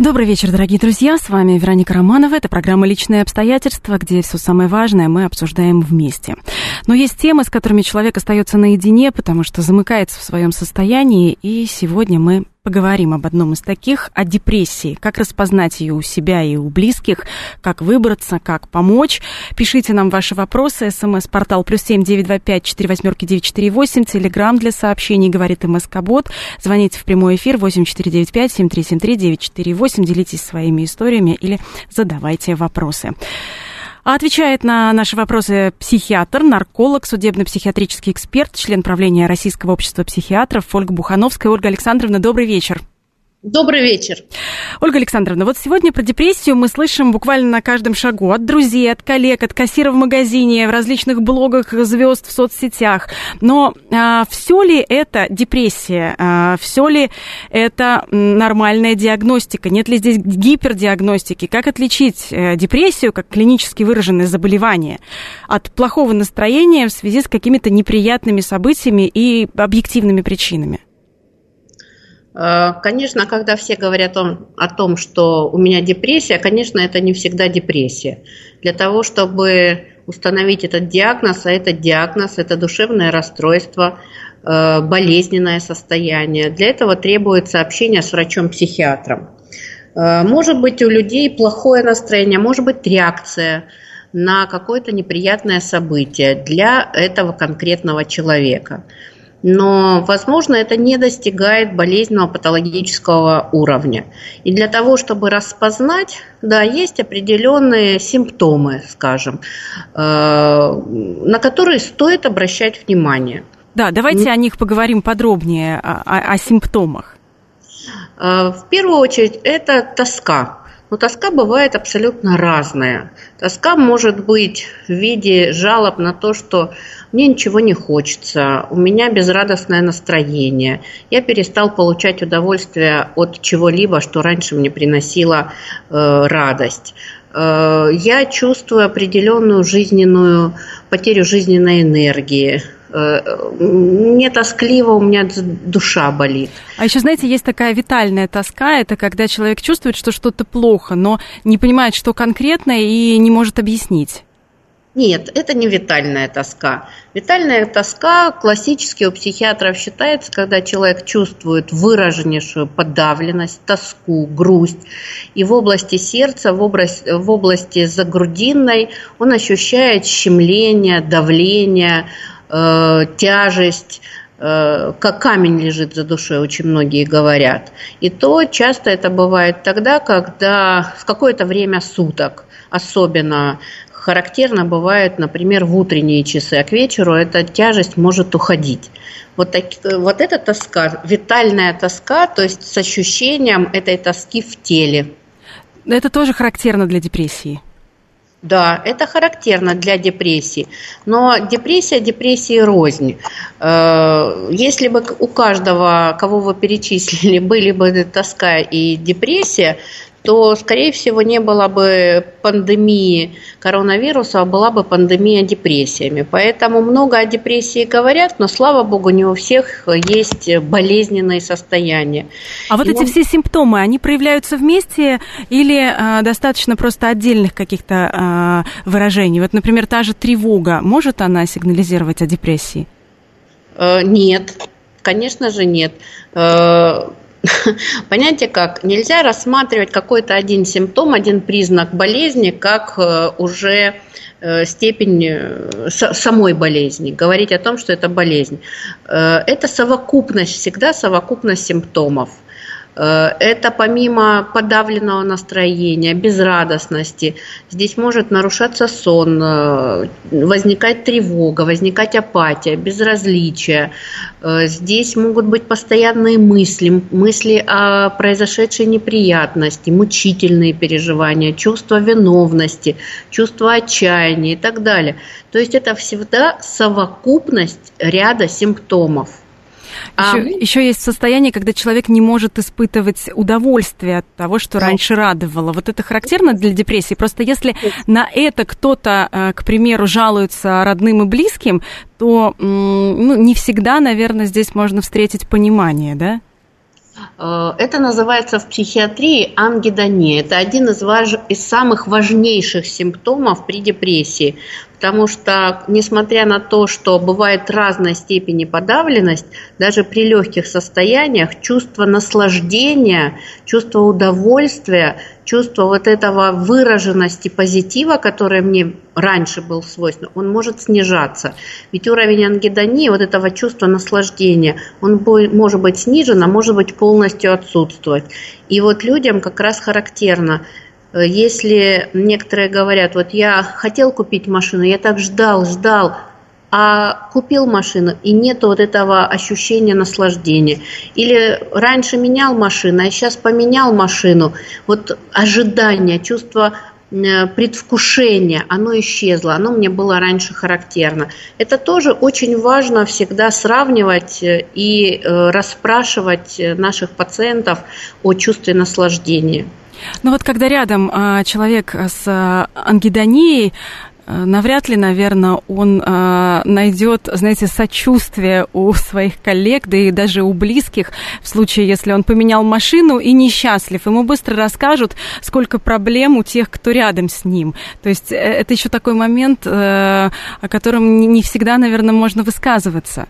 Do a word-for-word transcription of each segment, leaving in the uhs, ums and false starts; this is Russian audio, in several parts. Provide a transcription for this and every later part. Добрый вечер, дорогие друзья, с вами Вероника Романова. Это программа «Личные обстоятельства», где все самое важное мы обсуждаем вместе. Но есть темы, с которыми человек остается наедине, потому что замыкается в своем состоянии, и сегодня мы поговорим об одном из таких, о депрессии. Как распознать ее у себя и у близких, как выбраться, как помочь. Пишите нам ваши вопросы. СМС-портал плюс семь девятьсот двадцать пять сорок восемь девятьсот сорок восемь. Телеграм для сообщений «Говорит МСК-бот». Звоните в прямой эфир восемь четыре девять пять семь три семь три девять четыре восемь. Делитесь своими историями или задавайте вопросы. Отвечает на наши вопросы психиатр, нарколог, судебно-психиатрический эксперт, член правления Российского общества психиатров Ольга Бухановская. Ольга Александровна, добрый вечер. Добрый вечер. Ольга Александровна, вот сегодня про депрессию мы слышим буквально на каждом шагу. От друзей, от коллег, от кассира в магазине, в различных блогах звезд, в соцсетях. Но а, все ли это депрессия? А, все ли это нормальная диагностика? Нет ли здесь гипердиагностики? Как отличить депрессию, как клинически выраженное заболевание, от плохого настроения в связи с какими-то неприятными событиями и объективными причинами? Конечно, когда все говорят о том, что у меня депрессия, конечно, это не всегда депрессия. Для того, чтобы установить этот диагноз, а этот диагноз – это душевное расстройство, болезненное состояние. Для этого требуется общение с врачом-психиатром. Может быть, у людей плохое настроение, может быть, реакция на какое-то неприятное событие для этого конкретного человека. Но, возможно, это не достигает болезненного патологического уровня. И для того, чтобы распознать, да, есть определенные симптомы, скажем, э, на которые стоит обращать внимание. Да, давайте ну, о них поговорим подробнее, о, о, о симптомах. Э, в первую очередь, это тоска. Но тоска бывает абсолютно разная. Тоска может быть в виде жалоб на то, что мне ничего не хочется, у меня безрадостное настроение, я перестал получать удовольствие от чего-либо, что раньше мне приносило э, радость. Э, я чувствую определенную жизненную потерю жизненной энергии. Мне тоскливо, у меня душа болит. А еще, знаете, есть такая витальная тоска, это когда человек чувствует, что что-то плохо, но не понимает, что конкретно, и не может объяснить. Нет, это не витальная тоска. Витальная тоска классически у психиатров считается, когда человек чувствует выраженнейшую подавленность, тоску, грусть. И в области сердца, в области, в области загрудинной он ощущает щемление, давление, тяжесть, как камень лежит за душой, очень многие говорят. И то часто это бывает тогда, когда в какое-то время суток, особенно характерно бывает, например, в утренние часы, а к вечеру эта тяжесть может уходить. Вот, так, вот эта тоска, витальная тоска, то есть с ощущением этой тоски в теле. Это тоже характерно для депрессии? Да, это характерно для депрессии, но депрессия депрессии рознь. Если бы у каждого, кого вы перечислили, были бы тоска и депрессия, то, скорее всего, не было бы пандемии коронавируса, а была бы пандемия депрессиями. Поэтому много о депрессии говорят, но, слава богу, не у всех есть болезненные состояния. А вот и эти он... все симптомы, они проявляются вместе или а, достаточно просто отдельных каких-то а, выражений? Вот, например, та же тревога, может она сигнализировать о депрессии? Э, нет, конечно же нет. Э, Понятие как? Нельзя рассматривать какой-то один симптом, один признак болезни, как уже степень самой болезни, говорить о том, что это болезнь. Это совокупность, всегда совокупность симптомов. Это помимо подавленного настроения, безрадостности, здесь может нарушаться сон, возникать тревога, возникать апатия, безразличие. Здесь могут быть постоянные мысли, мысли о произошедшей неприятности, мучительные переживания, чувство виновности, чувство отчаяния и так далее. То есть это всегда совокупность ряда симптомов. А... Еще, еще есть состояние, когда человек не может испытывать удовольствие от того, что раньше радовало. Вот это характерно для депрессии? Просто если на это кто-то, к примеру, жалуется родным и близким, то ну, не всегда, наверное, здесь можно встретить понимание, да? Это называется в психиатрии ангедония. Это один из, важ... из самых важнейших симптомов при депрессии, потому что, несмотря на то, что бывает разной степени подавленность, даже при легких состояниях чувство наслаждения, чувство удовольствия, чувство вот этого выраженности позитива, который мне раньше был свойственно, он может снижаться. Ведь уровень ангедонии, вот этого чувства наслаждения, он может быть снижен, а может быть полностью отсутствовать. И вот людям как раз характерно, если некоторые говорят, вот я хотел купить машину, я так ждал, ждал, а купил машину, и нет вот этого ощущения наслаждения. Или раньше менял машину, а сейчас поменял машину. Вот ожидание, чувство предвкушение, оно исчезло, оно мне было раньше характерно. Это тоже очень важно всегда сравнивать и расспрашивать наших пациентов о чувстве наслаждения. Ну вот когда рядом человек с ангедонией, навряд ли, наверное, он э, найдет, знаете, сочувствие у своих коллег, да и даже у близких, в случае, если он поменял машину и несчастлив. Ему быстро расскажут, сколько проблем у тех, кто рядом с ним. То есть э, это еще такой момент, э, о котором не, не всегда, наверное, можно высказываться.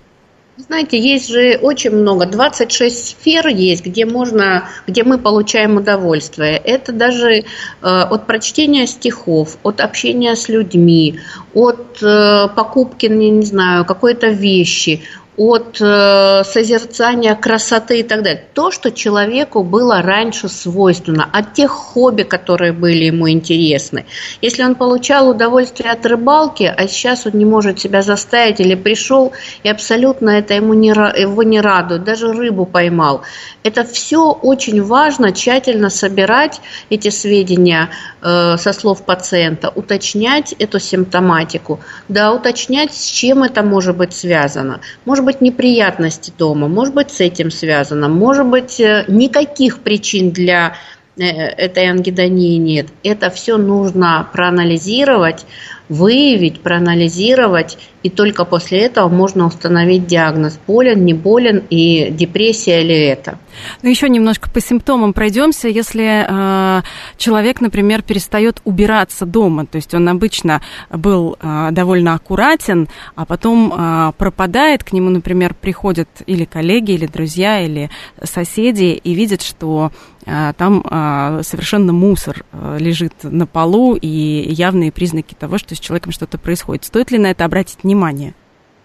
Знаете, есть же очень много, двадцать шесть сфер есть, где можно, где мы получаем удовольствие. Это даже э, от прочтения стихов, от общения с людьми, от э, покупки, не, не знаю, какой-то вещи, от э, созерцания красоты и так далее. То, что человеку было раньше свойственно, от тех хобби, которые были ему интересны. Если он получал удовольствие от рыбалки, а сейчас он не может себя заставить или пришел, и абсолютно это ему не, его не радует, даже рыбу поймал. Это все очень важно, тщательно собирать эти сведения э, со слов пациента, уточнять эту симптоматику, да, уточнять, с чем это может быть связано. Может быть, Может быть, неприятности дома, может быть, с этим связано, может быть, никаких причин для этой ангедонии нет. Это все нужно проанализировать, выявить, проанализировать, и только после этого можно установить диагноз, болен, не болен, и депрессия ли это. Ну, еще немножко по симптомам пройдемся. Если э, человек, например, перестает убираться дома, то есть он обычно был э, довольно аккуратен, а потом э, пропадает, к нему, например, приходят или коллеги, или друзья, или соседи, и видят, что э, там э, совершенно мусор э, лежит на полу, и явные признаки того, что с человеком что-то происходит. Стоит ли на это обратить внимание?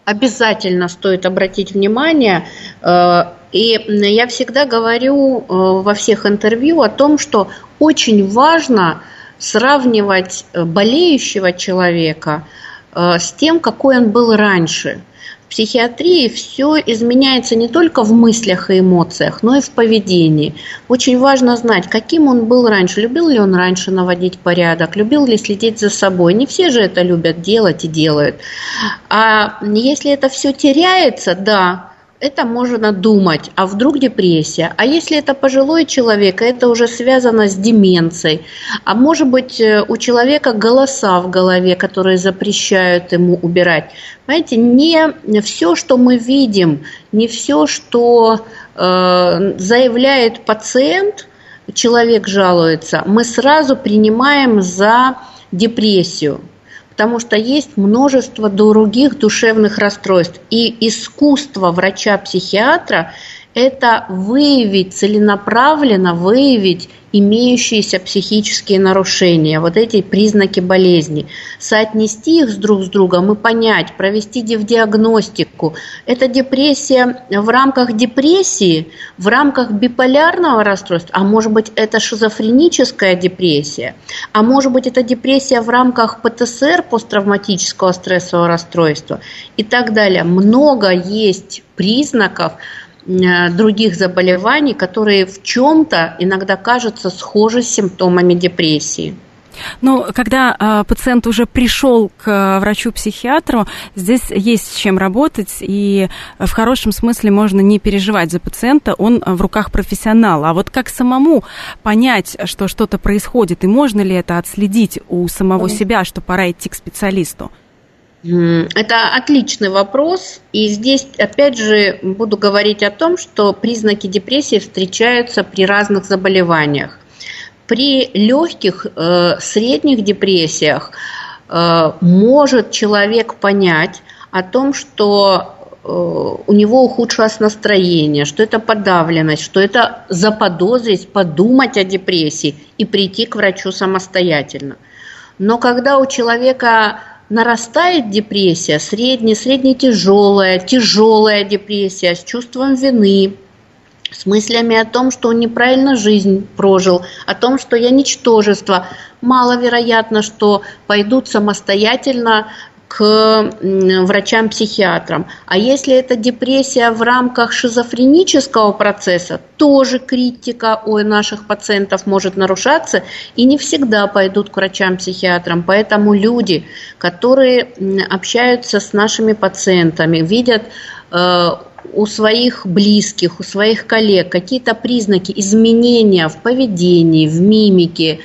Обязательно стоит обратить внимание. И я всегда говорю во всех интервью о том, что очень важно сравнивать болеющего человека с тем, какой он был раньше. В психиатрии все изменяется не только в мыслях и эмоциях, но и в поведении. Очень важно знать, каким он был раньше, любил ли он раньше наводить порядок, любил ли следить за собой. Не все же это любят делать и делают. А если это все теряется, да, это можно думать, а вдруг депрессия. А если это пожилой человек, это уже связано с деменцией. А может быть, у человека голоса в голове, которые запрещают ему убирать. Понимаете, не все, что мы видим, не все, что э, заявляет пациент, человек жалуется, мы сразу принимаем за депрессию. Потому что есть множество других душевных расстройств. И искусство врача-психиатра – это выявить, целенаправленно выявить имеющиеся психические нарушения, вот эти признаки болезни, соотнести их друг с другом и понять, провести диагностику. Это депрессия в рамках депрессии, в рамках биполярного расстройства, а может быть, это шизофреническая депрессия, а может быть, это депрессия в рамках Пэ Тэ Эс Эр, посттравматического стрессового расстройства и так далее. Много есть признаков других заболеваний, которые в чем-то иногда кажутся схожи с симптомами депрессии. Ну, когда э, пациент уже пришел к э, врачу-психиатру, здесь есть с чем работать, и в хорошем смысле можно не переживать за пациента, он в руках профессионала. А вот как самому понять, что что-то происходит, и можно ли это отследить у самого себя, что пора идти к специалисту? Это отличный вопрос, и здесь опять же буду говорить о том, что признаки депрессии встречаются при разных заболеваниях. При легких, э, средних депрессиях э, может человек понять о том, что э, у него ухудшилось настроение, что это подавленность, что это заподозрить, подумать о депрессии и прийти к врачу самостоятельно. Но когда у человека нарастает депрессия, средняя, средне-тяжелая, тяжелая депрессия с чувством вины, с мыслями о том, что он неправильно жизнь прожил, о том, что я ничтожество, маловероятно, что пойдут самостоятельно к врачам-психиатрам. А если это депрессия в рамках шизофренического процесса, тоже критика у наших пациентов может нарушаться, и не всегда пойдут к врачам-психиатрам. Поэтому люди, которые общаются с нашими пациентами, видят у своих близких, у своих коллег какие-то признаки изменения в поведении, в мимике,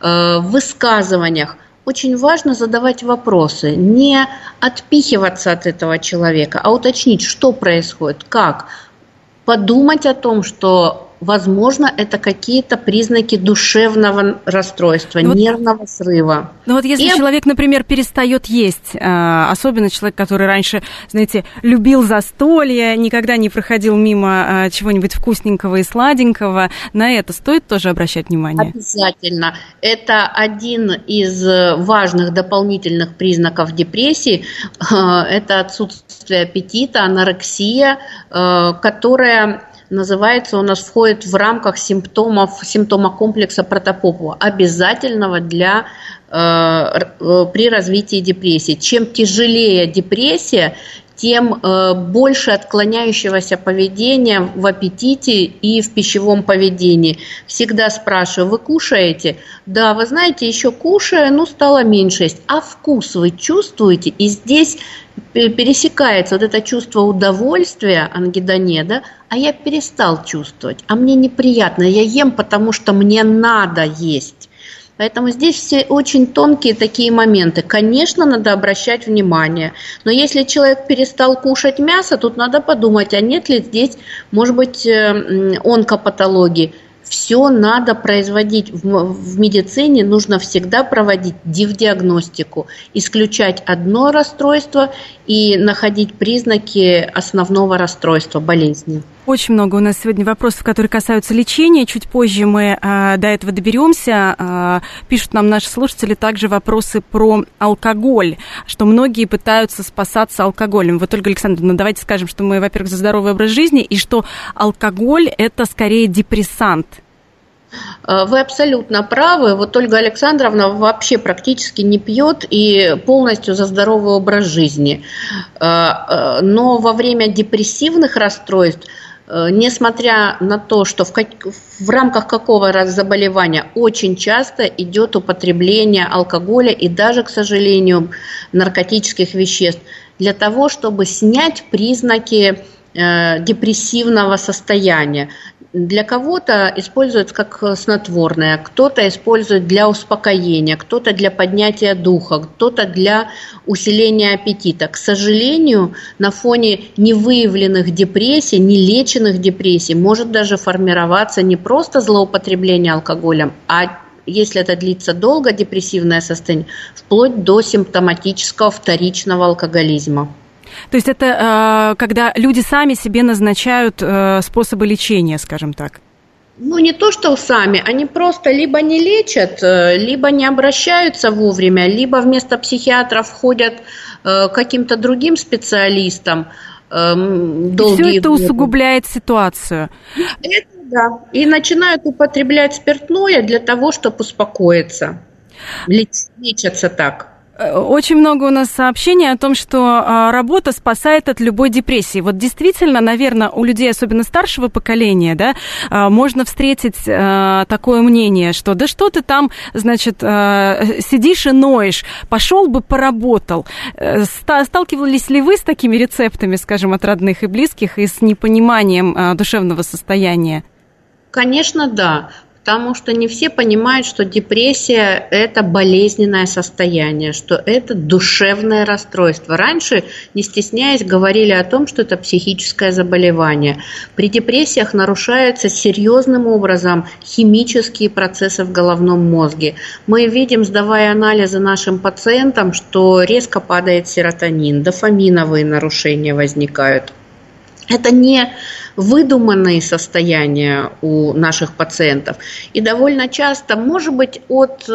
в высказываниях, очень важно задавать вопросы, не отпихиваться от этого человека, а уточнить, что происходит, как. Подумать о том, что, возможно, это какие-то признаки душевного расстройства, ну, нервного вот, срыва. Ну вот если и... человек, например, перестает есть, особенно человек, который раньше, знаете, любил застолье, никогда не проходил мимо чего-нибудь вкусненького и сладенького, на это стоит тоже обращать внимание? Обязательно. Это один из важных дополнительных признаков депрессии. Это отсутствие аппетита, анорексия, которая называется, у нас входит в рамках симптомов, симптома комплекса Протопопова, обязательного для, э, при развитии депрессии. Чем тяжелее депрессия, тем э, больше отклоняющегося поведения в аппетите и в пищевом поведении. Всегда спрашиваю, вы кушаете? Да, вы знаете, еще кушаю, ну стало меньше есть. А вкус вы чувствуете? И здесь пересекается вот это чувство удовольствия, ангедония, да, а я перестал чувствовать, а мне неприятно, я ем, потому что мне надо есть. Поэтому здесь все очень тонкие такие моменты. Конечно, надо обращать внимание, но если человек перестал кушать мясо, тут надо подумать, а нет ли здесь, может быть, онкопатологии. Все надо производить в медицине, нужно всегда проводить диагностику, исключать одно расстройство и находить признаки основного расстройства, болезни. Очень много у нас сегодня вопросов, которые касаются лечения. Чуть позже мы э, до этого доберемся. Э, пишут нам наши слушатели также вопросы про алкоголь, что многие пытаются спасаться алкоголем. Вот, Ольга Александровна, давайте скажем, что мы, во-первых, за здоровый образ жизни, и что алкоголь – это скорее депрессант. Вы абсолютно правы. Вот Ольга Александровна вообще практически не пьет и полностью за здоровый образ жизни. Но во время депрессивных расстройств, несмотря на то, что в, как... в рамках какого раз заболевания очень часто идет употребление алкоголя и даже, к сожалению, наркотических веществ, для того, чтобы снять признаки э, депрессивного состояния. Для кого-то используется как снотворное, кто-то использует для успокоения, кто-то для поднятия духа, кто-то для усиления аппетита. К сожалению, на фоне невыявленных депрессий, нелеченных депрессий может даже формироваться не просто злоупотребление алкоголем, а, если это длится долго, депрессивное состояние, вплоть до симптоматического вторичного алкоголизма. То есть это э, когда люди сами себе назначают э, способы лечения, скажем так? Ну, не то, что сами. Они просто либо не лечат, либо не обращаются вовремя, либо вместо психиатров ходят э, к каким-то другим специалистам. Э, долгие годы. Все это усугубляет ситуацию. Это да. И начинают употреблять спиртное для того, чтобы успокоиться. Лечатся так. Очень много у нас сообщений о том, что работа спасает от любой депрессии. Вот действительно, наверное, у людей, особенно старшего поколения, да, можно встретить такое мнение, что да что ты там, значит, сидишь и ноешь, пошел бы поработал. Сталкивались ли вы с такими рецептами, скажем, от родных и близких и с непониманием душевного состояния? Конечно, да. Потому что не все понимают, что депрессия – это болезненное состояние, что это душевное расстройство. Раньше, не стесняясь, говорили о том, что это психическое заболевание. При депрессиях нарушаются серьезным образом химические процессы в головном мозге. Мы видим, сдавая анализы нашим пациентам, что резко падает серотонин, дофаминовые нарушения возникают. Это не выдуманные состояния у наших пациентов. И довольно часто, может быть, от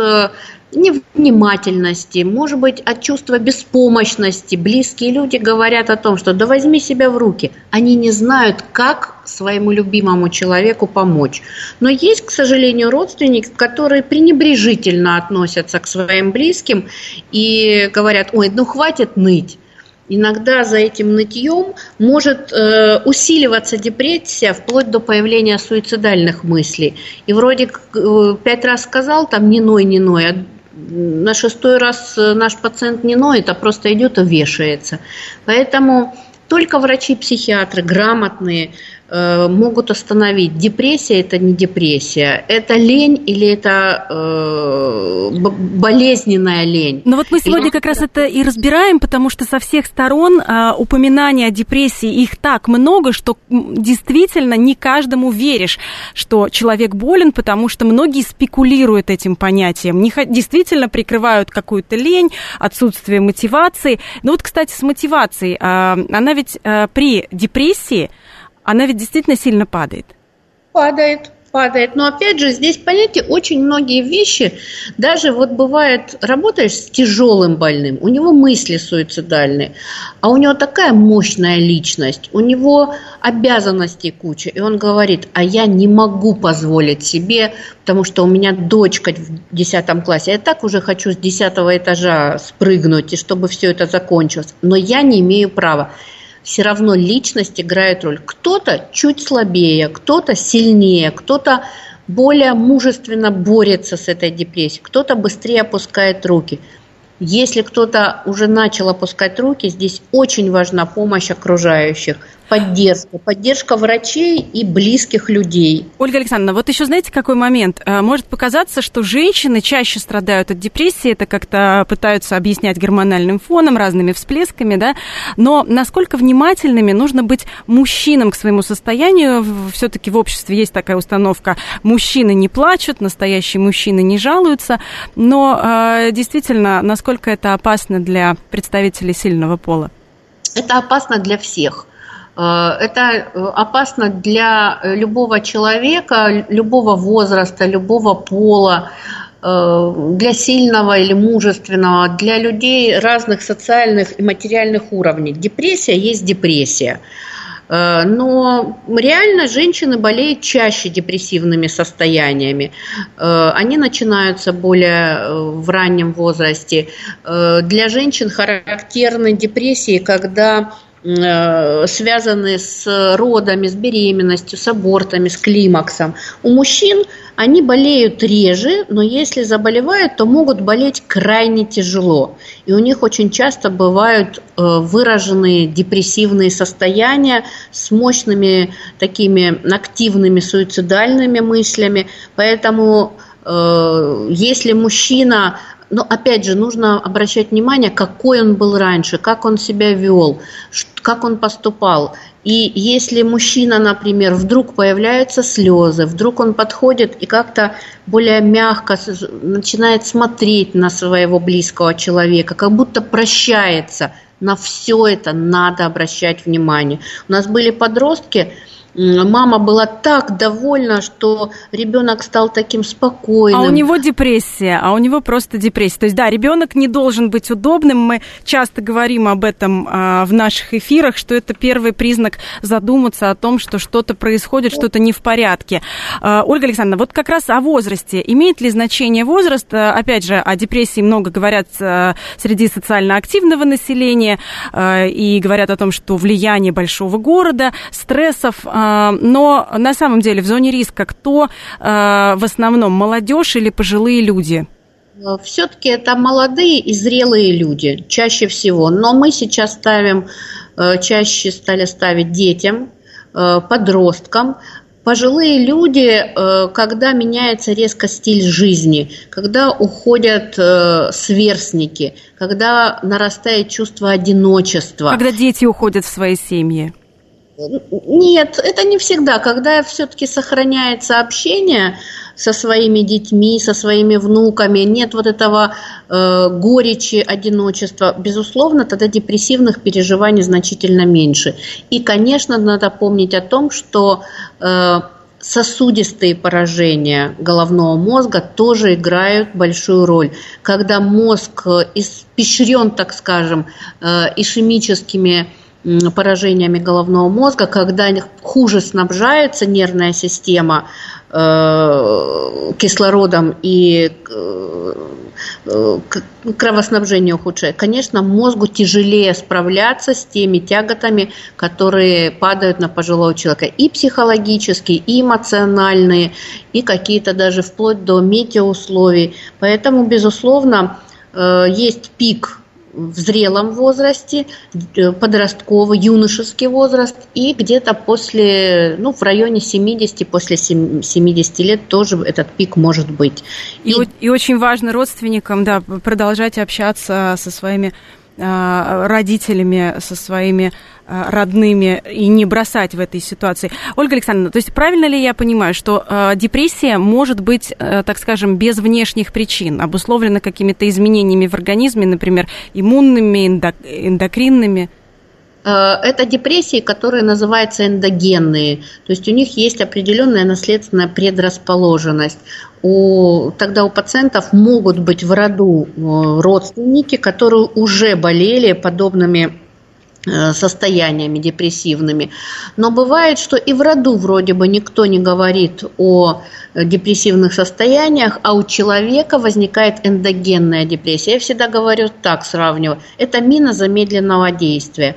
невнимательности, может быть, от чувства беспомощности, близкие люди говорят о том, что «да возьми себя в руки». Они не знают, как своему любимому человеку помочь. Но есть, к сожалению, родственники, которые пренебрежительно относятся к своим близким и говорят «ой, ну хватит ныть». Иногда за этим нытьем может э, усиливаться депрессия вплоть до появления суицидальных мыслей. И вроде э, пять раз сказал, там не ной, не ной, а на шестой раз наш пациент не ноет, а просто идет и вешается. Поэтому только врачи-психиатры грамотные э, могут остановить. Депрессия – это не депрессия. Это лень или это э, болезненная лень. Но вот мы сегодня и... как раз это и разбираем, потому что со всех сторон э, упоминания о депрессии, их так много, что действительно не каждому веришь, что человек болен, потому что многие спекулируют этим понятием. Не, действительно прикрывают какую-то лень, отсутствие мотивации. Ну вот, кстати, с мотивацией. Э, она Ведь, э, при депрессии, она ведь действительно сильно падает. Падает, падает. Но опять же, здесь, понимаете, очень многие вещи, даже вот бывает, работаешь с тяжелым больным, у него мысли суицидальные, а у него такая мощная личность, у него обязанностей куча, и он говорит, а я не могу позволить себе, потому что у меня дочка в десятом классе, я так уже хочу с десятого этажа спрыгнуть, и чтобы все это закончилось, но я не имею права. Все равно личность играет роль. Кто-то чуть слабее, кто-то сильнее, кто-то более мужественно борется с этой депрессией, кто-то быстрее опускает руки. Если кто-то уже начал опускать руки, здесь очень важна помощь окружающих, поддержка, поддержка врачей и близких людей. Ольга Александровна, вот еще знаете, какой момент? Может показаться, что женщины чаще страдают от депрессии, это как-то пытаются объяснять гормональным фоном, разными всплесками, да? Но насколько внимательными нужно быть мужчинам к своему состоянию? Все-таки в обществе есть такая установка: мужчины не плачут, настоящие мужчины не жалуются, но действительно, насколько Насколько это опасно для представителей сильного пола? Это опасно для всех. Это опасно для любого человека, любого возраста, любого пола, для сильного или мужественного, для людей разных социальных и материальных уровней. Депрессия есть депрессия. Но реально женщины болеют чаще депрессивными состояниями. Они начинаются более в раннем возрасте. Для женщин характерны депрессии, когда связаны с родами, с беременностью, с абортами, с климаксом. У мужчин они болеют реже, но если заболевают, то могут болеть крайне тяжело. И у них очень часто бывают выраженные депрессивные состояния с мощными такими активными суицидальными мыслями. Поэтому если мужчина... Но опять же, нужно обращать внимание, какой он был раньше, как он себя вел, как он поступал. И если мужчина, например, вдруг появляются слезы, вдруг он подходит и как-то более мягко начинает смотреть на своего близкого человека, как будто прощается, на все это надо обращать внимание. У нас были подростки, мама была так довольна, что ребенок стал таким спокойным. А у него депрессия, а у него просто депрессия. То есть, да, ребенок не должен быть удобным. Мы часто говорим об этом а, в наших эфирах, что это первый признак задуматься о том, что что-то происходит, что-то не в порядке. А, Ольга Александровна, вот как раз о возрасте. Имеет ли значение возраст? Опять же, о депрессии много говорят а, среди социально активного населения а, и говорят о том, что влияние большого города, стрессов, а, но на самом деле в зоне риска кто а, в основном, молодежь или пожилые люди? Все-таки это молодые и зрелые люди чаще всего, но мы сейчас ставим, чаще стали ставить детям, подросткам. Пожилые люди, когда меняется резко стиль жизни, когда уходят сверстники, когда нарастает чувство одиночества. Когда дети уходят в свои семьи. Нет, это не всегда. Когда все-таки сохраняется общение со своими детьми, со своими внуками, нет вот этого э, горечи, одиночества, безусловно, тогда депрессивных переживаний значительно меньше. И, конечно, надо помнить о том, что э, сосудистые поражения головного мозга тоже играют большую роль. Когда мозг испещрен, так скажем, э, ишемическими поражениями головного мозга, когда хуже снабжается нервная система э, кислородом и э, э, кровоснабжение ухудшает, конечно, мозгу тяжелее справляться с теми тяготами, которые падают на пожилого человека, и психологические, и эмоциональные, и какие-то даже вплоть до метеоусловий. Поэтому, безусловно, э, есть пик в зрелом возрасте, подростковый, юношеский возраст, и где-то после, ну, в районе семидесяти, после семидесяти лет тоже этот пик может быть. И, и... и очень важно родственникам, да, продолжать общаться со своими э, родителями, со своими э, родными и не бросать в этой ситуации. Ольга Александровна, то есть правильно ли я понимаю, что э, депрессия может быть, э, так скажем, без внешних причин, обусловлена какими-то изменениями в организме, например, иммунными, эндокринными? Это депрессии, которые называются эндогенные, то есть у них есть определенная наследственная предрасположенность. У, тогда у пациентов могут быть в роду родственники, которые уже болели подобными состояниями депрессивными. Но бывает, что и в роду вроде бы никто не говорит о депрессивных состояниях, а у человека возникает эндогенная депрессия. Я всегда говорю так, сравниваю. Это мина замедленного действия.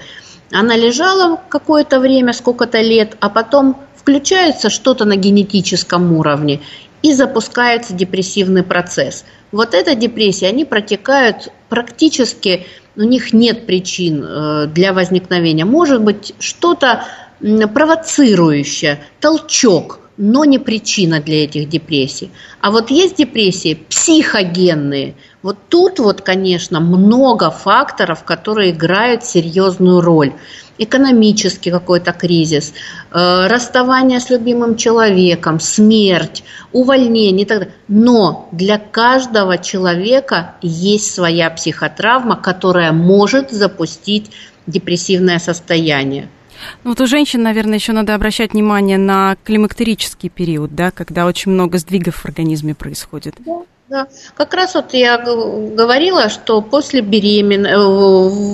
Она лежала какое-то время, сколько-то лет, а потом включается что-то на генетическом уровне и запускается депрессивный процесс. Вот эта депрессия, они протекают практически, у них нет причин для возникновения. Может быть, что-то провоцирующее, толчок, но не причина для этих депрессий. А вот есть депрессии психогенные. Вот тут вот, конечно, много факторов, которые играют серьезную роль. Экономический какой-то кризис, расставание с любимым человеком, смерть, увольнение и так далее. Но для каждого человека есть своя психотравма, которая может запустить депрессивное состояние. Ну, вот у женщин, наверное, еще надо обращать внимание на климактерический период, да, когда очень много сдвигов в организме происходит. Да, да. Как раз вот я говорила, что после беремен...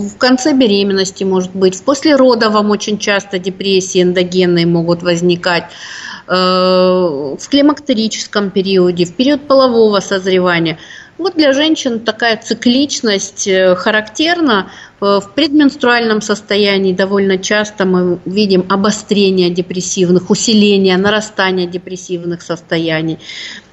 в конце беременности, может быть, в послеродовом очень часто депрессии эндогенные могут возникать, в климактерическом периоде, в период полового созревания. Вот для женщин такая цикличность характерна. В предменструальном состоянии довольно часто мы видим обострение депрессивных, усиление, нарастание депрессивных состояний.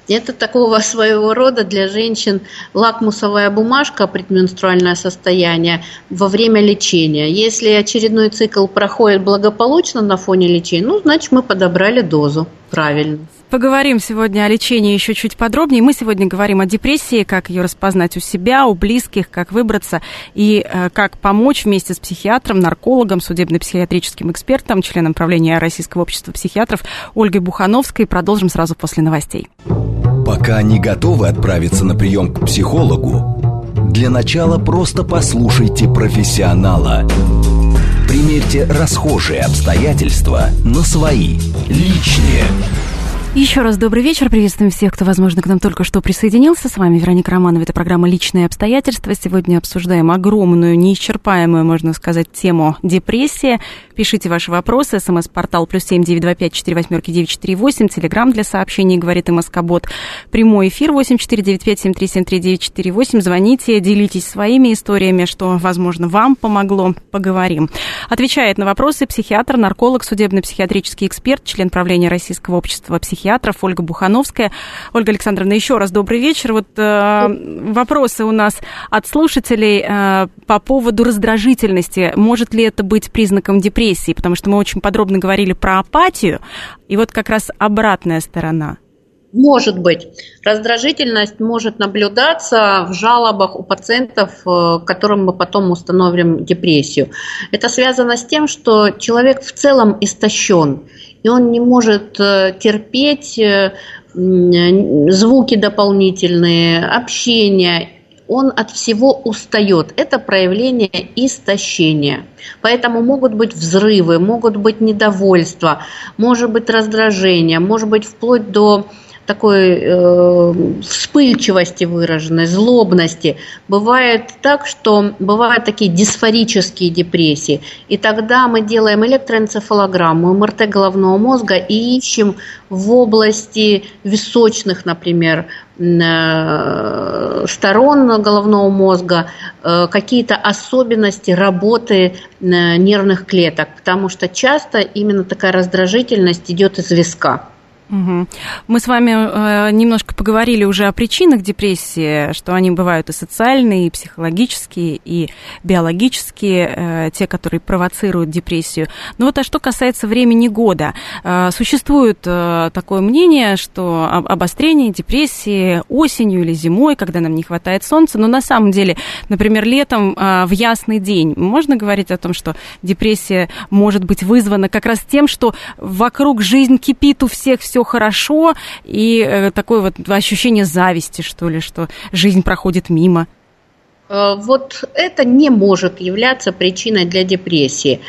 Это такого своего рода для женщин лакмусовая бумажка, предменструальное состояние во время лечения. Если очередной цикл проходит благополучно на фоне лечения, ну, значит, мы подобрали дозу правильно. Поговорим сегодня о лечении еще чуть подробнее. Мы сегодня говорим о депрессии, как ее распознать у себя, у близких, как выбраться и как помочь вместе с психиатром, наркологом, судебно-психиатрическим экспертом, членом правления Российского общества психиатров Ольгой Бухановской. Продолжим сразу после новостей. Пока не готовы отправиться на прием к психологу, для начала просто послушайте профессионала. Примерьте расхожие обстоятельства на свои, личные. Еще раз добрый вечер. Приветствуем всех, кто, возможно, к нам только что присоединился. С вами Вероника Романова. Это программа «Личные обстоятельства». Сегодня обсуждаем огромную, неисчерпаемую, можно сказать, тему депрессии. Пишите ваши вопросы. СМС-портал плюс семь девять два пять четыре восьмерки девять четыре восемь. Телеграмм для сообщений говорит и Москобот. Прямой эфир восемь четыре девять пять семь три семь три девять четыре восемь. Звоните, делитесь своими историями, что, возможно, вам помогло. Поговорим. Отвечает на вопросы психиатр, нарколог, судебно-психиатрический эксперт, член правления Российского общества психиатров. Ольга Бухановская. Ольга Александровна, еще раз добрый вечер. Вот э, вопросы у нас от слушателей э, по поводу раздражительности. Может ли это быть признаком депрессии? Потому что мы очень подробно говорили про апатию, и вот как раз обратная сторона. Может быть. Раздражительность может наблюдаться в жалобах у пациентов, которым мы потом установим депрессию. Это связано с тем, что человек в целом истощен, и он не может терпеть звуки дополнительные, общение. Он от всего устает. Это проявление истощения. Поэтому могут быть взрывы, могут быть недовольства, может быть раздражение, может быть вплоть до такой э, вспыльчивости выраженной, злобности. Бывает так, что бывают такие дисфорические депрессии. И тогда мы делаем электроэнцефалограмму, эм эр тэ головного мозга и ищем в области височных, например, сторон головного мозга какие-то особенности работы нервных клеток. Потому что часто именно такая раздражительность идет из виска. Угу. Мы с вами э, немножко поговорили уже о причинах депрессии, что они бывают и социальные, и психологические, и биологические, э, те, которые провоцируют депрессию. Но вот а что касается времени года, э, существует э, такое мнение, что об, обострение депрессии осенью или зимой, когда нам не хватает солнца, но на самом деле, например, летом э, в ясный день можно говорить о том, что депрессия может быть вызвана как раз тем, что вокруг жизнь кипит у всех, все хорошо, и такое вот ощущение зависти, что ли, что жизнь проходит мимо. Вот это не может являться причиной для депрессии.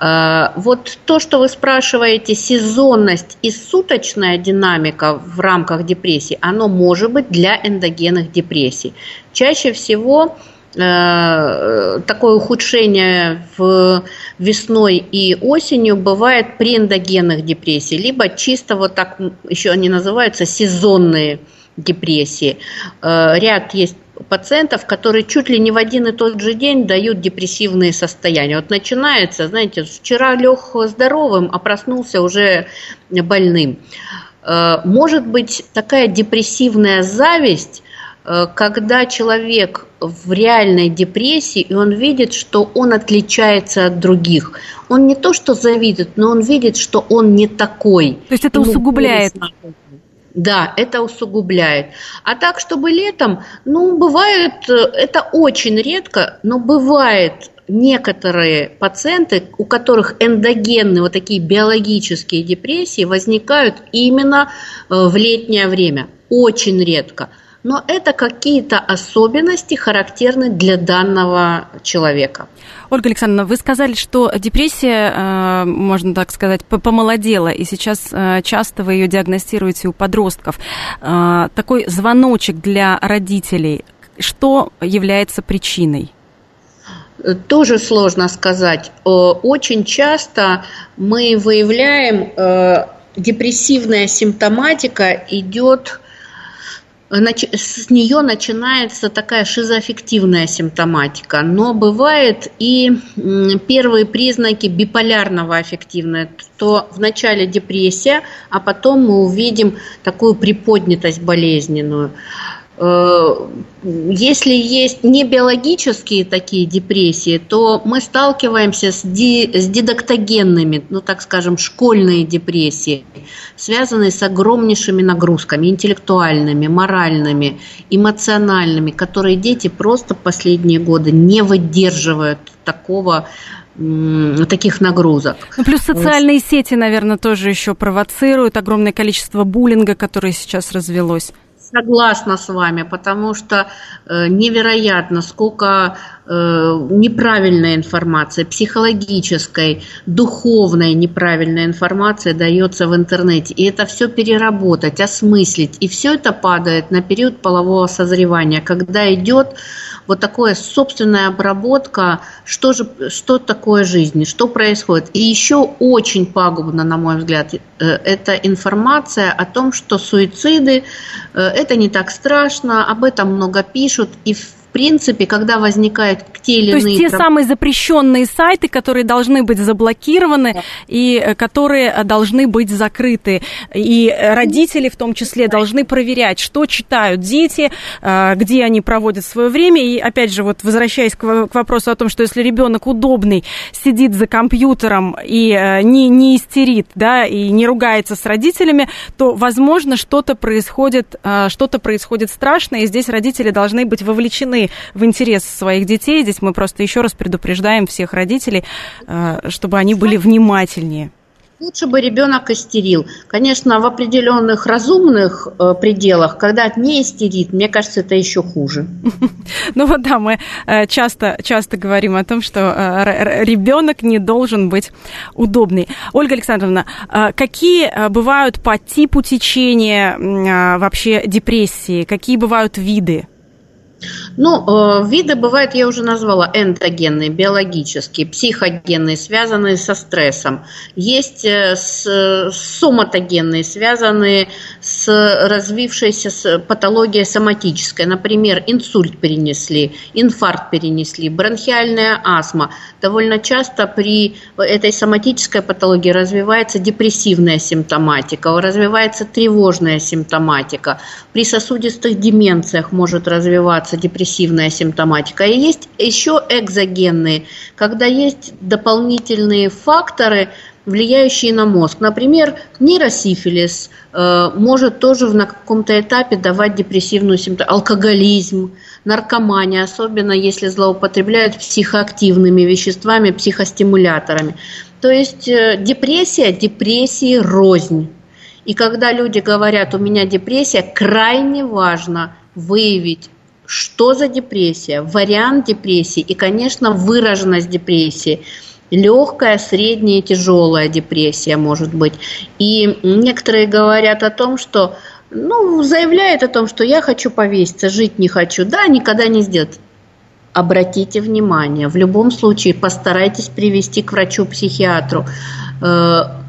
Вот то, что вы спрашиваете, сезонность и суточная динамика в рамках депрессии, оно может быть для эндогенных депрессий. Чаще всего такое ухудшение в весной и осенью бывает при эндогенных депрессиях, либо чисто вот так еще они называются сезонные депрессии. Ряд есть пациентов, которые чуть ли не в один и тот же день дают депрессивные состояния. Вот начинается, знаете, вчера лег здоровым, а проснулся уже больным. Может быть такая депрессивная зависть, когда человек в реальной депрессии, и он видит, что он отличается от других. Он не то что завидует, но он видит, что он не такой. То есть это усугубляет. Да, это усугубляет. А так, чтобы летом, ну, бывает, это очень редко, но бывает некоторые пациенты, у которых эндогенные вот такие биологические депрессии возникают именно в летнее время. Очень редко. Но это какие-то особенности, характерны для данного человека. Ольга Александровна, вы сказали, что депрессия, можно так сказать, помолодела, и сейчас часто вы ее диагностируете у подростков. Такой звоночек для родителей. Что является причиной? Тоже сложно сказать. Очень часто мы выявляем, депрессивная симптоматика идет... С нее начинается такая шизоаффективная симптоматика, но бывают и первые признаки биполярного аффективного, то вначале депрессия, а потом мы увидим такую приподнятость болезненную. Если есть не биологические такие депрессии, то мы сталкиваемся с, ди, с дидактогенными, ну так скажем, школьные депрессии, связанные с огромнейшими нагрузками интеллектуальными, моральными, эмоциональными, которые дети просто последние годы не выдерживают такого, таких нагрузок. Ну, плюс социальные сети, наверное, тоже еще провоцируют огромное количество буллинга, которое сейчас развелось. Согласна с вами, потому что невероятно, сколько неправильная информация, психологической, духовной неправильная информация дается в интернете. И это все переработать, осмыслить. И все это падает на период полового созревания, когда идет вот такая собственная обработка, что же, что такое жизнь, что происходит. И еще очень пагубно, на мой взгляд, это информация о том, что суициды, это не так страшно, об этом много пишут, и в принципе, когда возникают те или иные... То есть те проб... самые запрещенные сайты, которые должны быть заблокированы, да, и которые должны быть закрыты. И родители в том числе должны проверять, что читают дети, где они проводят свое время. И опять же, вот возвращаясь к вопросу о том, что если ребенок удобный, сидит за компьютером и не, не истерит, да, и не ругается с родителями, то, возможно, что-то происходит, что-то происходит страшное, и здесь родители должны быть вовлечены в интерес своих детей. Здесь мы просто еще раз предупреждаем всех родителей, чтобы они были внимательнее. Лучше бы ребенок истерил. Конечно, в определенных разумных пределах, когда от не истерит, мне кажется, это еще хуже. Ну вот да, мы часто, часто говорим о том, что ребенок не должен быть удобный. Ольга Александровна, какие бывают по типу течения вообще депрессии? Какие бывают виды? Ну, э, виды бывают, я уже назвала, энтогенные, биологические, психогенные, связанные со стрессом. Есть э, с, э, соматогенные, связанные с развившейся с патологией соматической. Например, инсульт перенесли, инфаркт перенесли, бронхиальная астма. Довольно часто при этой соматической патологии развивается депрессивная симптоматика, развивается тревожная симптоматика. При сосудистых деменциях может развиваться депрессивная симптоматика. И есть еще экзогенные, когда есть дополнительные факторы, влияющие на мозг. Например, нейросифилис э, может тоже на каком-то этапе давать депрессивную симптоматику. Алкоголизм, наркомания, особенно если злоупотребляют психоактивными веществами, психостимуляторами. То есть э, депрессия, депрессии рознь. И когда люди говорят, у меня депрессия, крайне важно выявить, что за депрессия, вариант депрессии и, конечно, выраженность депрессии. Легкая, средняя, тяжелая депрессия может быть. И некоторые говорят о том, что, ну, заявляют о том, что я хочу повеситься, жить не хочу. Да, никогда не сделать. Обратите внимание, в любом случае постарайтесь привести к врачу-психиатру.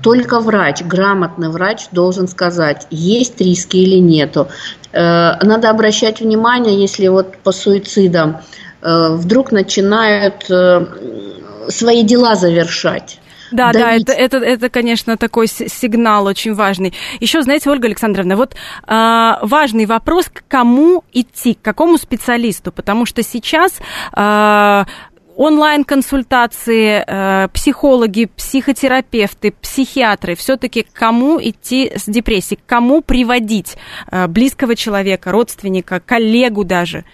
Только врач, грамотный врач должен сказать, есть риски или нету. Надо обращать внимание, если вот по суицидам вдруг начинают свои дела завершать. Да, да, да, это, это, это, конечно, такой сигнал очень важный. Еще, знаете, Ольга Александровна, вот э, важный вопрос, к кому идти, к какому специалисту, потому что сейчас... Э, онлайн-консультации, психологи, психотерапевты, психиатры. Все-таки к кому идти с депрессией? К кому приводить близкого человека, родственника, коллегу даже?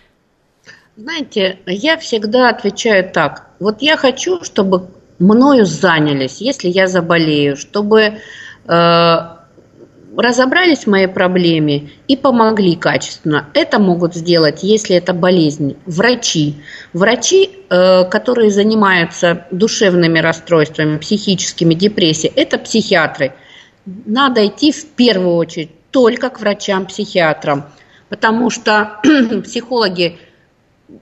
Знаете, я всегда отвечаю так. Вот я хочу, чтобы мною занялись, если я заболею, чтобы э, разобрались в моей проблеме и помогли качественно. Это могут сделать, если это болезнь, врачи. Врачи, которые занимаются душевными расстройствами, психическими, депрессией, это психиатры. Надо идти в первую очередь только к врачам-психиатрам, потому что психологи,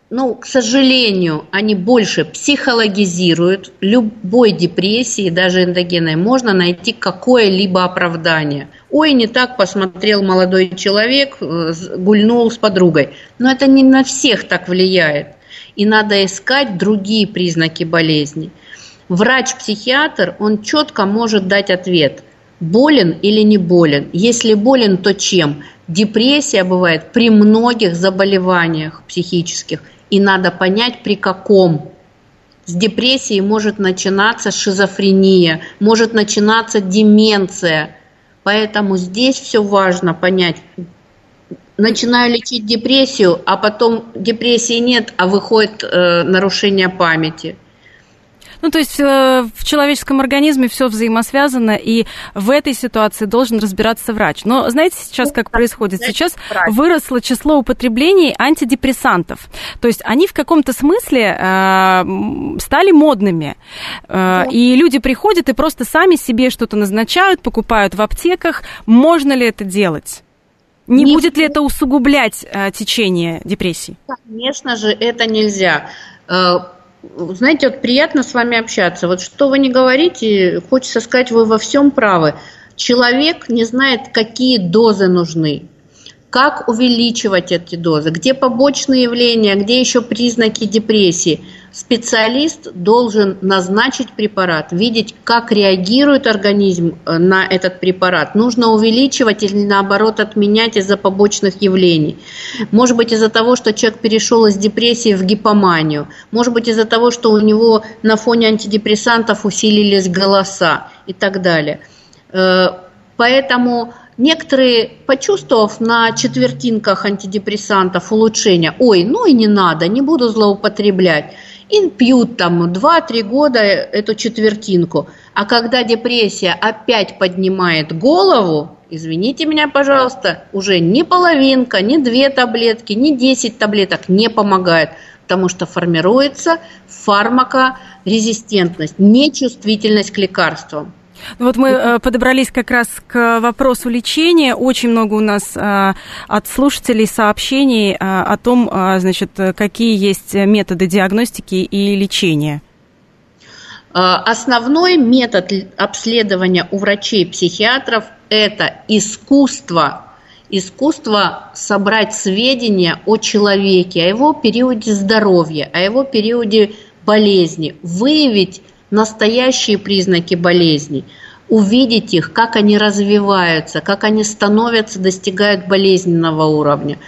ну, к сожалению, они больше психологизируют. Любой депрессии, даже эндогенной, можно найти какое-либо оправдание. Ой, не так посмотрел молодой человек, гульнул с подругой. Но это не на всех так влияет. И надо искать другие признаки болезни. Врач-психиатр, он четко может дать ответ, болен или не болен. Если болен, то чем? Депрессия бывает при многих заболеваниях психических. И надо понять, при каком. С депрессией может начинаться шизофрения, может начинаться деменция. Поэтому здесь все важно понять. Начинаю лечить депрессию, а потом депрессии нет, а выходит э, нарушение памяти. Ну, то есть э, в человеческом организме все взаимосвязано, и в этой ситуации должен разбираться врач. Но знаете сейчас, как происходит? Сейчас выросло число употреблений антидепрессантов. То есть они в каком-то смысле э, стали модными. Э, и люди приходят и просто сами себе что-то назначают, покупают в аптеках. Можно ли это делать? Не, не будет ли это усугублять э, течение депрессии? Конечно же, это нельзя. Э, знаете, вот приятно с вами общаться. Вот что вы не говорите, хочется сказать, вы во всем правы. Человек не знает, какие дозы нужны, как увеличивать эти дозы, где побочные явления, где еще признаки депрессии. Специалист должен назначить препарат, видеть, как реагирует организм на этот препарат. Нужно увеличивать или, наоборот, отменять из-за побочных явлений. Может быть, из-за того, что человек перешел из депрессии в гипоманию. Может быть, из-за того, что у него на фоне антидепрессантов усилились голоса и так далее. Поэтому некоторые, почувствовав на четвертинках антидепрессантов улучшения, ой, ну и не надо, не буду злоупотреблять, и пьют там два-три года эту четвертинку. А когда депрессия опять поднимает голову, извините меня, пожалуйста, уже ни половинка, ни две таблетки, ни десять таблеток не помогает, потому что формируется фармакорезистентность, нечувствительность к лекарствам. Вот мы подобрались как раз к вопросу лечения. Очень много у нас от слушателей сообщений о том, значит, какие есть методы диагностики и лечения. Основной метод обследования у врачей-психиатров – это искусство. Искусство собрать сведения о человеке, о его периоде здоровья, о его периоде болезни, выявить настоящие признаки болезни, увидеть их, как они развиваются, как они становятся, достигают болезненного уровня.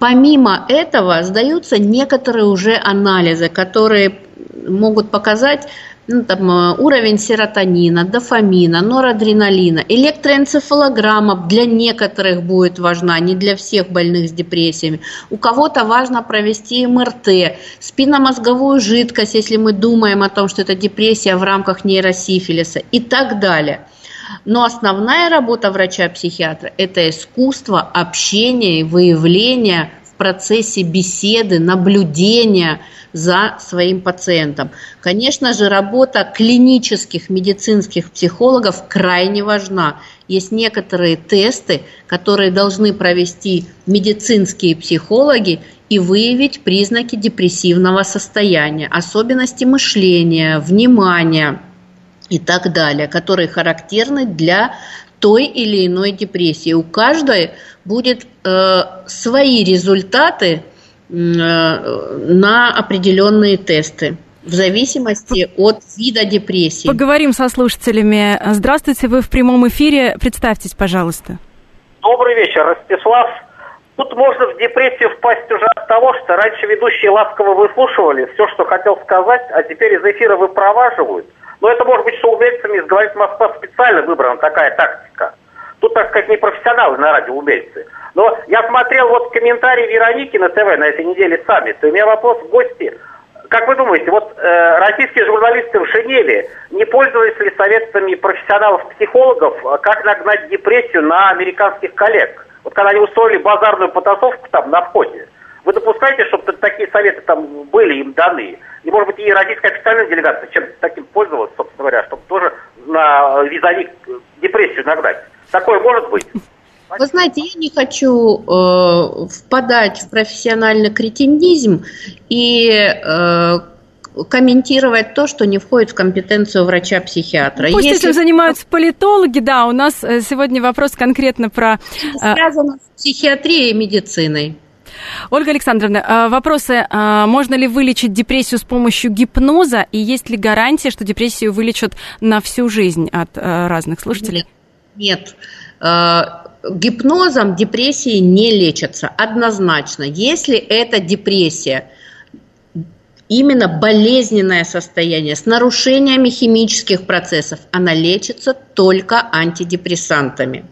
Помимо этого сдаются некоторые уже анализы, которые могут показать, ну, там, уровень серотонина, дофамина, норадреналина. Электроэнцефалограмма для некоторых будет важна, не для всех больных с депрессиями. У кого-то важно провести эм эр тэ, спинномозговую жидкость, если мы думаем о том, что это депрессия в рамках нейросифилиса и так далее. Но основная работа врача-психиатра – это искусство общения и выявления в процессе беседы, наблюдения за своим пациентом. Конечно же, работа клинических медицинских психологов крайне важна. Есть некоторые тесты, которые должны провести медицинские психологи и выявить признаки депрессивного состояния, особенности мышления, внимания и так далее, которые характерны для той или иной депрессии. У каждой будет э, свои результаты э, на определенные тесты в зависимости от вида депрессии. Поговорим со слушателями. Здравствуйте, вы в прямом эфире. Представьтесь, пожалуйста. Добрый вечер, Ростислав. Тут можно в депрессию впасть уже от того, что раньше ведущие ласково выслушивали все, что хотел сказать, а теперь из эфира выпроваживают. Но это может быть, что умельцами из «Говорит Москва» специально выбрана такая тактика. Тут, так сказать, не профессионалы на радио умельцы. Но я смотрел вот комментарии Вероники на ТВ на этой неделе саммит. И у меня вопрос в гости. Как вы думаете, вот э, российские журналисты в Женеве не пользовались ли советами профессионалов-психологов, как нагнать депрессию на американских коллег? Вот когда они устроили базарную потасовку там на входе. Вы допускаете, чтобы такие советы там были им даны? И, может быть, и российская официальная делегация чем-то таким пользовалась, собственно говоря, чтобы тоже на визави депрессию нагнать? Такое может быть? Вы знаете, я не хочу э, впадать в профессиональный кретинизм и э, комментировать то, что не входит в компетенцию врача-психиатра. Пусть если... этим занимаются политологи, да, у нас сегодня вопрос конкретно про... Э... Связано с психиатрией и медициной. Ольга Александровна, вопросы. Можно ли вылечить депрессию с помощью гипноза? И есть ли гарантия, что депрессию вылечат на всю жизнь от разных слушателей? Нет. Нет. Гипнозом депрессии не лечатся. Однозначно. Если это депрессия, именно болезненное состояние с нарушениями химических процессов, она лечится только антидепрессантами.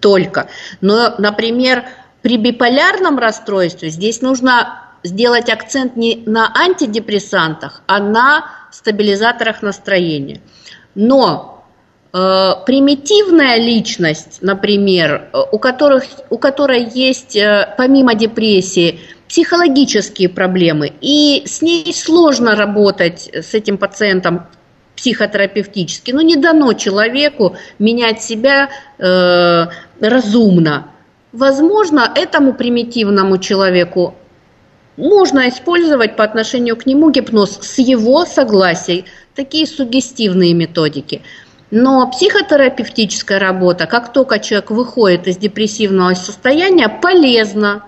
Только. Но, например... При биполярном расстройстве здесь нужно сделать акцент не на антидепрессантах, а на стабилизаторах настроения. Но э, примитивная личность, например, у, которых, у которой есть, э, помимо депрессии, психологические проблемы, и с ней сложно работать, с этим пациентом, психотерапевтически, но не дано человеку менять себя э, разумно. Возможно, этому примитивному человеку можно использовать по отношению к нему гипноз с его согласия, такие суггестивные методики. Но психотерапевтическая работа, как только человек выходит из депрессивного состояния, полезна,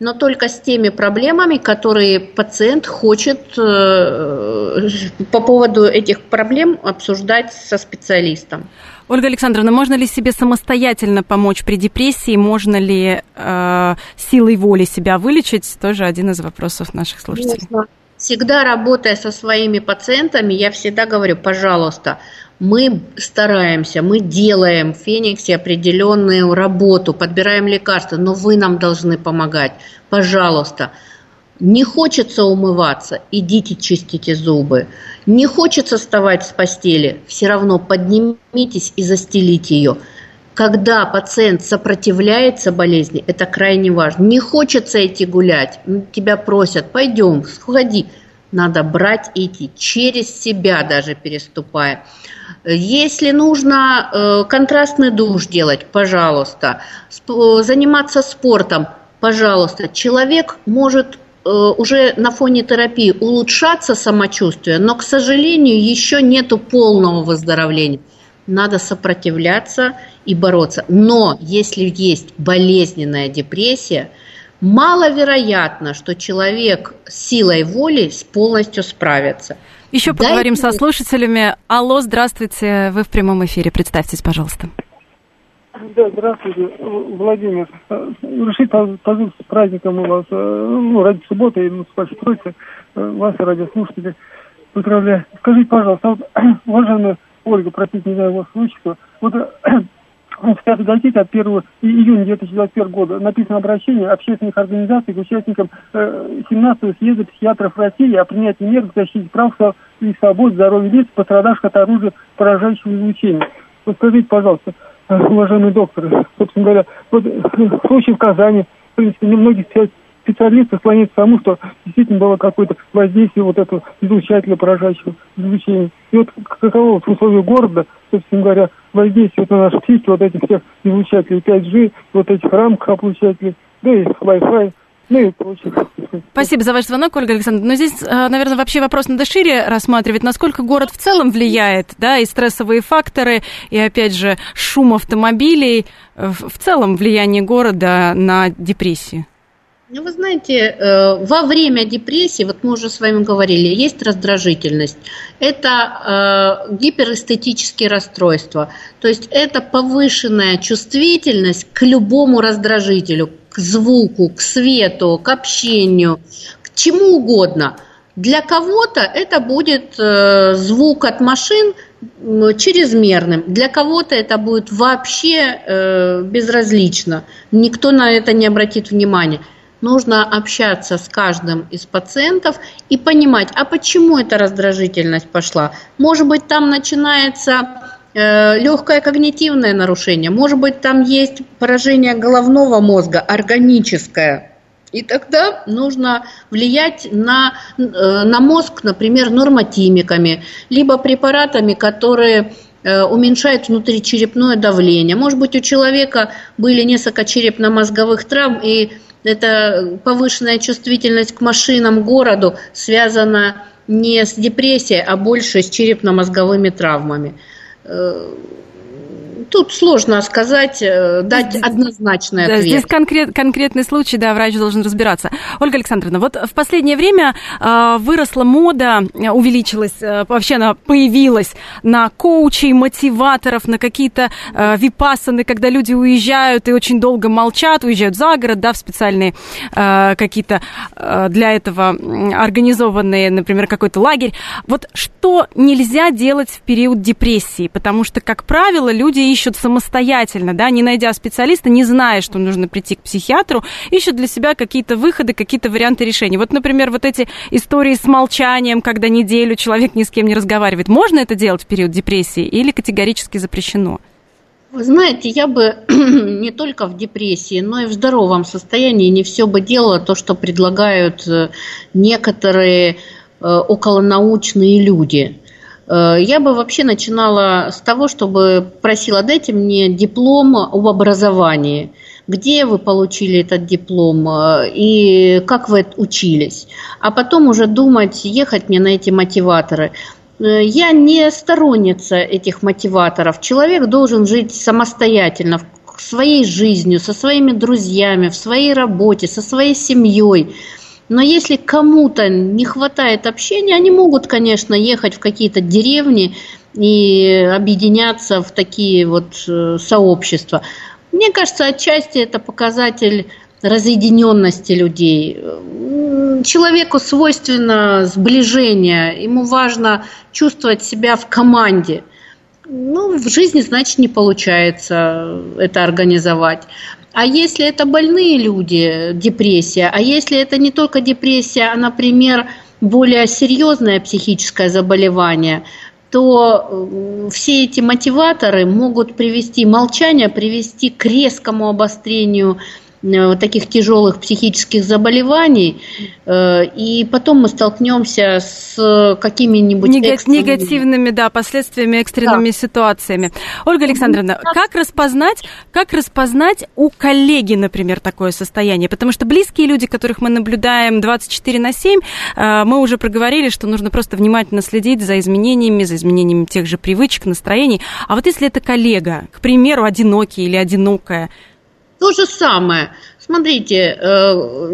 но только с теми проблемами, которые пациент хочет э, по поводу этих проблем обсуждать со специалистом. Ольга Александровна, можно ли себе самостоятельно помочь при депрессии? Можно ли э, силой воли себя вылечить? Тоже один из вопросов наших слушателей. Конечно. Всегда работая со своими пациентами, я всегда говорю, пожалуйста, мы стараемся, мы делаем в Фениксе определенную работу, подбираем лекарства, но вы нам должны помогать. Пожалуйста, не хочется умываться, идите чистите зубы. Не хочется вставать с постели, все равно поднимитесь и застелите ее. Когда пациент сопротивляется болезни, это крайне важно. Не хочется идти гулять, тебя просят, пойдем, сходи. Надо брать и идти, через себя даже переступая. Если нужно контрастный душ делать, пожалуйста. Заниматься спортом, пожалуйста. Человек может уже на фоне терапии улучшаться самочувствие, но, к сожалению, еще нет полного выздоровления. Надо сопротивляться и бороться. Но если есть болезненная депрессия, маловероятно, что человек силой воли полностью справится. Еще поговорим Дайте... со слушателями. Алло, здравствуйте, вы в прямом эфире, представьтесь, пожалуйста. Да, здравствуйте, Владимир. Решить позвольте с праздником у вас, ну, ради субботы, и ну, спасибо, вас и радиослушатели. Поздравляю. Скажите, пожалуйста, вот, уважаемая Ольга, простите, не знаю, вас отчество, вот... В пятой газете от первого июня две тысячи двадцать первого года написано обращение общественных организаций к участникам семнадцатого съезда психиатров России о принятии мер к защите прав и свобод здоровья лиц, пострадавших от оружия поражающего излучения. Вот скажите, пожалуйста, уважаемые докторы, собственно говоря, вот случай в Казани, в принципе, немногих специалистов склоняются к тому, что действительно было какое-то воздействие вот этого излучателя поражающего излучения. И вот каково в условиях города, собственно говоря, воздействие вот на наши психики вот этих всех излучателей пять джи, вот этих рамок облучателей, да и Wi-Fi, ну и прочих. Спасибо за ваш звонок, Ольга Александровна. Но здесь, наверное, вообще вопрос надо шире рассматривать, насколько город в целом влияет, да, и стрессовые факторы, и, опять же, шум автомобилей, в целом влияние города на депрессию. Ну, вы знаете, во время депрессии, вот мы уже с вами говорили, есть раздражительность. Это гиперэстетические расстройства. То есть это повышенная чувствительность к любому раздражителю, к звуку, к свету, к общению, к чему угодно. Для кого-то это будет звук от машин чрезмерным, для кого-то это будет вообще безразлично. Никто на это не обратит внимания. Нужно общаться с каждым из пациентов и понимать, а почему эта раздражительность пошла. Может быть, там начинается э, легкое когнитивное нарушение, может быть, там есть поражение головного мозга, органическое. И тогда нужно влиять на, э, на мозг, например, нормотимиками, либо препаратами, которые... уменьшает внутричерепное давление. Может быть, у человека были несколько черепно-мозговых травм, и эта повышенная чувствительность к машинам, городу связана не с депрессией, а больше с черепно-мозговыми травмами. Тут сложно сказать, дать однозначный ответ. Да, здесь конкрет, конкретный случай, да, врач должен разбираться. Ольга Александровна, вот в последнее время э, выросла мода, увеличилась, э, вообще она появилась на коучей, мотиваторов, на какие-то э, випассаны, когда люди уезжают и очень долго молчат, уезжают за город, да, в специальные э, какие-то э, для этого организованные, например, какой-то лагерь. Вот что нельзя делать в период депрессии? Потому что, как правило, люди ищут ищут самостоятельно, да, не найдя специалиста, не зная, что нужно прийти к психиатру, ищут для себя какие-то выходы, какие-то варианты решений. Вот, например, вот эти истории с молчанием, когда неделю человек ни с кем не разговаривает. Можно это делать в период депрессии или категорически запрещено? Вы знаете, я бы не только в депрессии, но и в здоровом состоянии не все бы делала то, что предлагают некоторые околонаучные люди. Я бы вообще начинала с того, чтобы просила: дайте мне диплом об образовании. Где вы получили этот диплом и как вы учились? А потом уже думать, ехать мне на эти мотиваторы. Я не сторонница этих мотиваторов. Человек должен жить самостоятельно, своей жизнью, со своими друзьями, в своей работе, со своей семьей. Но если кому-то не хватает общения, они могут, конечно, ехать в какие-то деревни и объединяться в такие вот сообщества. Мне кажется, отчасти это показатель разъединенности людей. Человеку свойственно сближение, ему важно чувствовать себя в команде. Ну, в жизни, значит, не получается это организовать. А если это больные люди, депрессия, а если это не только депрессия, а, например, более серьезное психическое заболевание, то все эти мотиваторы могут привести, молчание привести к резкому обострению таких тяжелых психических заболеваний, и потом мы столкнемся с какими-нибудь Нег... негативными да, последствиями, экстренными да. ситуациями. Ольга Александровна, да. как распознать, как распознать у коллеги, например, такое состояние? Потому что близкие люди, которых мы наблюдаем двадцать четыре на семь, мы уже проговорили, что нужно просто внимательно следить за изменениями, за изменениями тех же привычек, настроений. А вот если это коллега, к примеру, одинокий или одинокая, то же самое. Смотрите,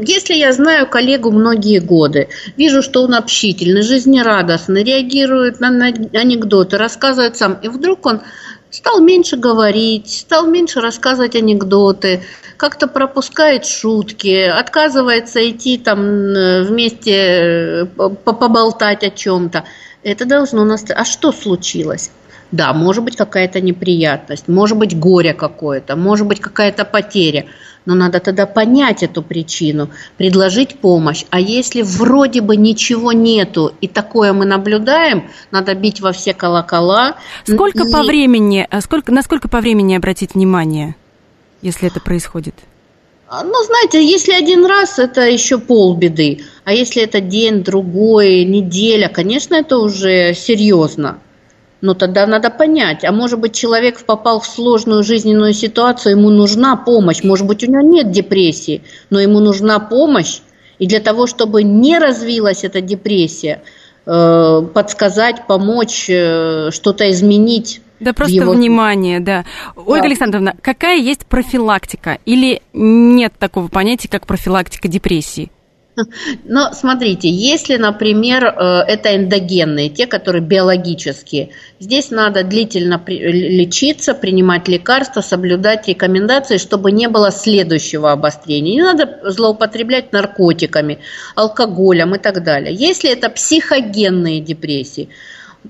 если я знаю коллегу многие годы, вижу, что он общительный, жизнерадостный, реагирует на анекдоты, рассказывает сам, и вдруг он стал меньше говорить, стал меньше рассказывать анекдоты, как-то пропускает шутки, отказывается идти там вместе поболтать о чем-то. Это должно нас... А что случилось? Да, может быть какая-то неприятность, может быть горе какое-то, может быть какая-то потеря. Но надо тогда понять эту причину, предложить помощь. А если вроде бы ничего нету, и такое мы наблюдаем, надо бить во все колокола. Сколько и... по времени, сколько, насколько по времени обратить внимание, если это происходит? Ну, знаете, если один раз, это еще полбеды. А если это день, другой, неделя, конечно, это уже серьезно. Но тогда надо понять, а может быть человек попал в сложную жизненную ситуацию, ему нужна помощь, может быть у него нет депрессии, но ему нужна помощь, и для того, чтобы не развилась эта депрессия, подсказать, помочь, что-то изменить. Да просто его... внимание, да. да. Ольга Александровна, какая есть профилактика или нет такого понятия, как профилактика депрессии? Но смотрите, если, например, это эндогенные, те, которые биологические, здесь надо длительно лечиться, принимать лекарства, соблюдать рекомендации, чтобы не было следующего обострения. Не надо злоупотреблять наркотиками, алкоголем и так далее. Если это психогенные депрессии,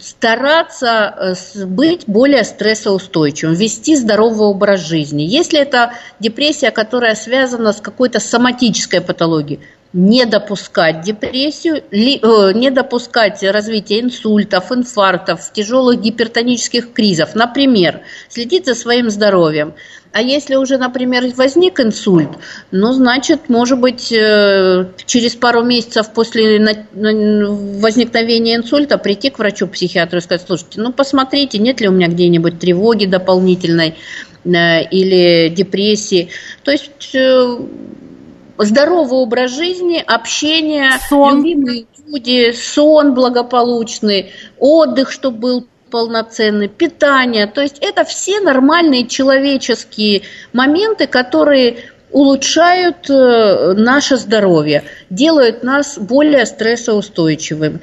стараться быть более стрессоустойчивым, вести здоровый образ жизни. Если это депрессия, которая связана с какой-то соматической патологией, не допускать депрессию, не допускать развития инсультов, инфарктов, тяжелых гипертонических кризов. Например, следить за своим здоровьем. А если уже, например, возник инсульт, ну, значит, может быть, через пару месяцев после возникновения инсульта прийти к врачу-психиатру и сказать: слушайте, ну, посмотрите, нет ли у меня где-нибудь тревоги дополнительной или депрессии. То есть... здоровый образ жизни, общение, сон. Любимые люди, сон благополучный, отдых, чтобы был полноценный, питание. То есть это все нормальные человеческие моменты, которые улучшают наше здоровье, делают нас более стрессоустойчивыми.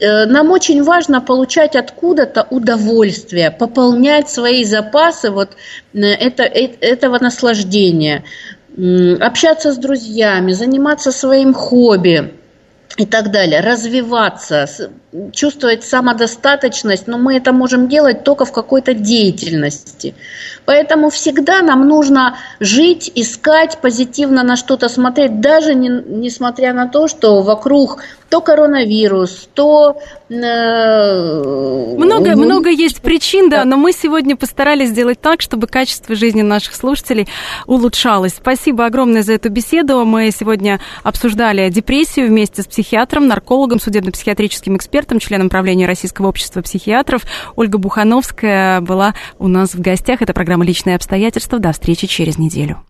Нам очень важно получать откуда-то удовольствие, пополнять свои запасы вот это, этого наслаждения. Общаться с друзьями, заниматься своим хобби, и так далее, развиваться, чувствовать самодостаточность, но мы это можем делать только в какой-то деятельности. Поэтому всегда нам нужно жить, искать, позитивно на что-то смотреть, даже не, несмотря на то, что вокруг то коронавирус, то... Э, много, ну, много есть причин, да, но мы сегодня постарались сделать так, чтобы качество жизни наших слушателей улучшалось. Спасибо огромное за эту беседу. Мы сегодня обсуждали депрессию вместе с психиатром, наркологом, судебно-психиатрическим экспертом, членом правления Российского общества психиатров. Ольга Бухановская была у нас в гостях. Это программа «Личные обстоятельства». До встречи через неделю.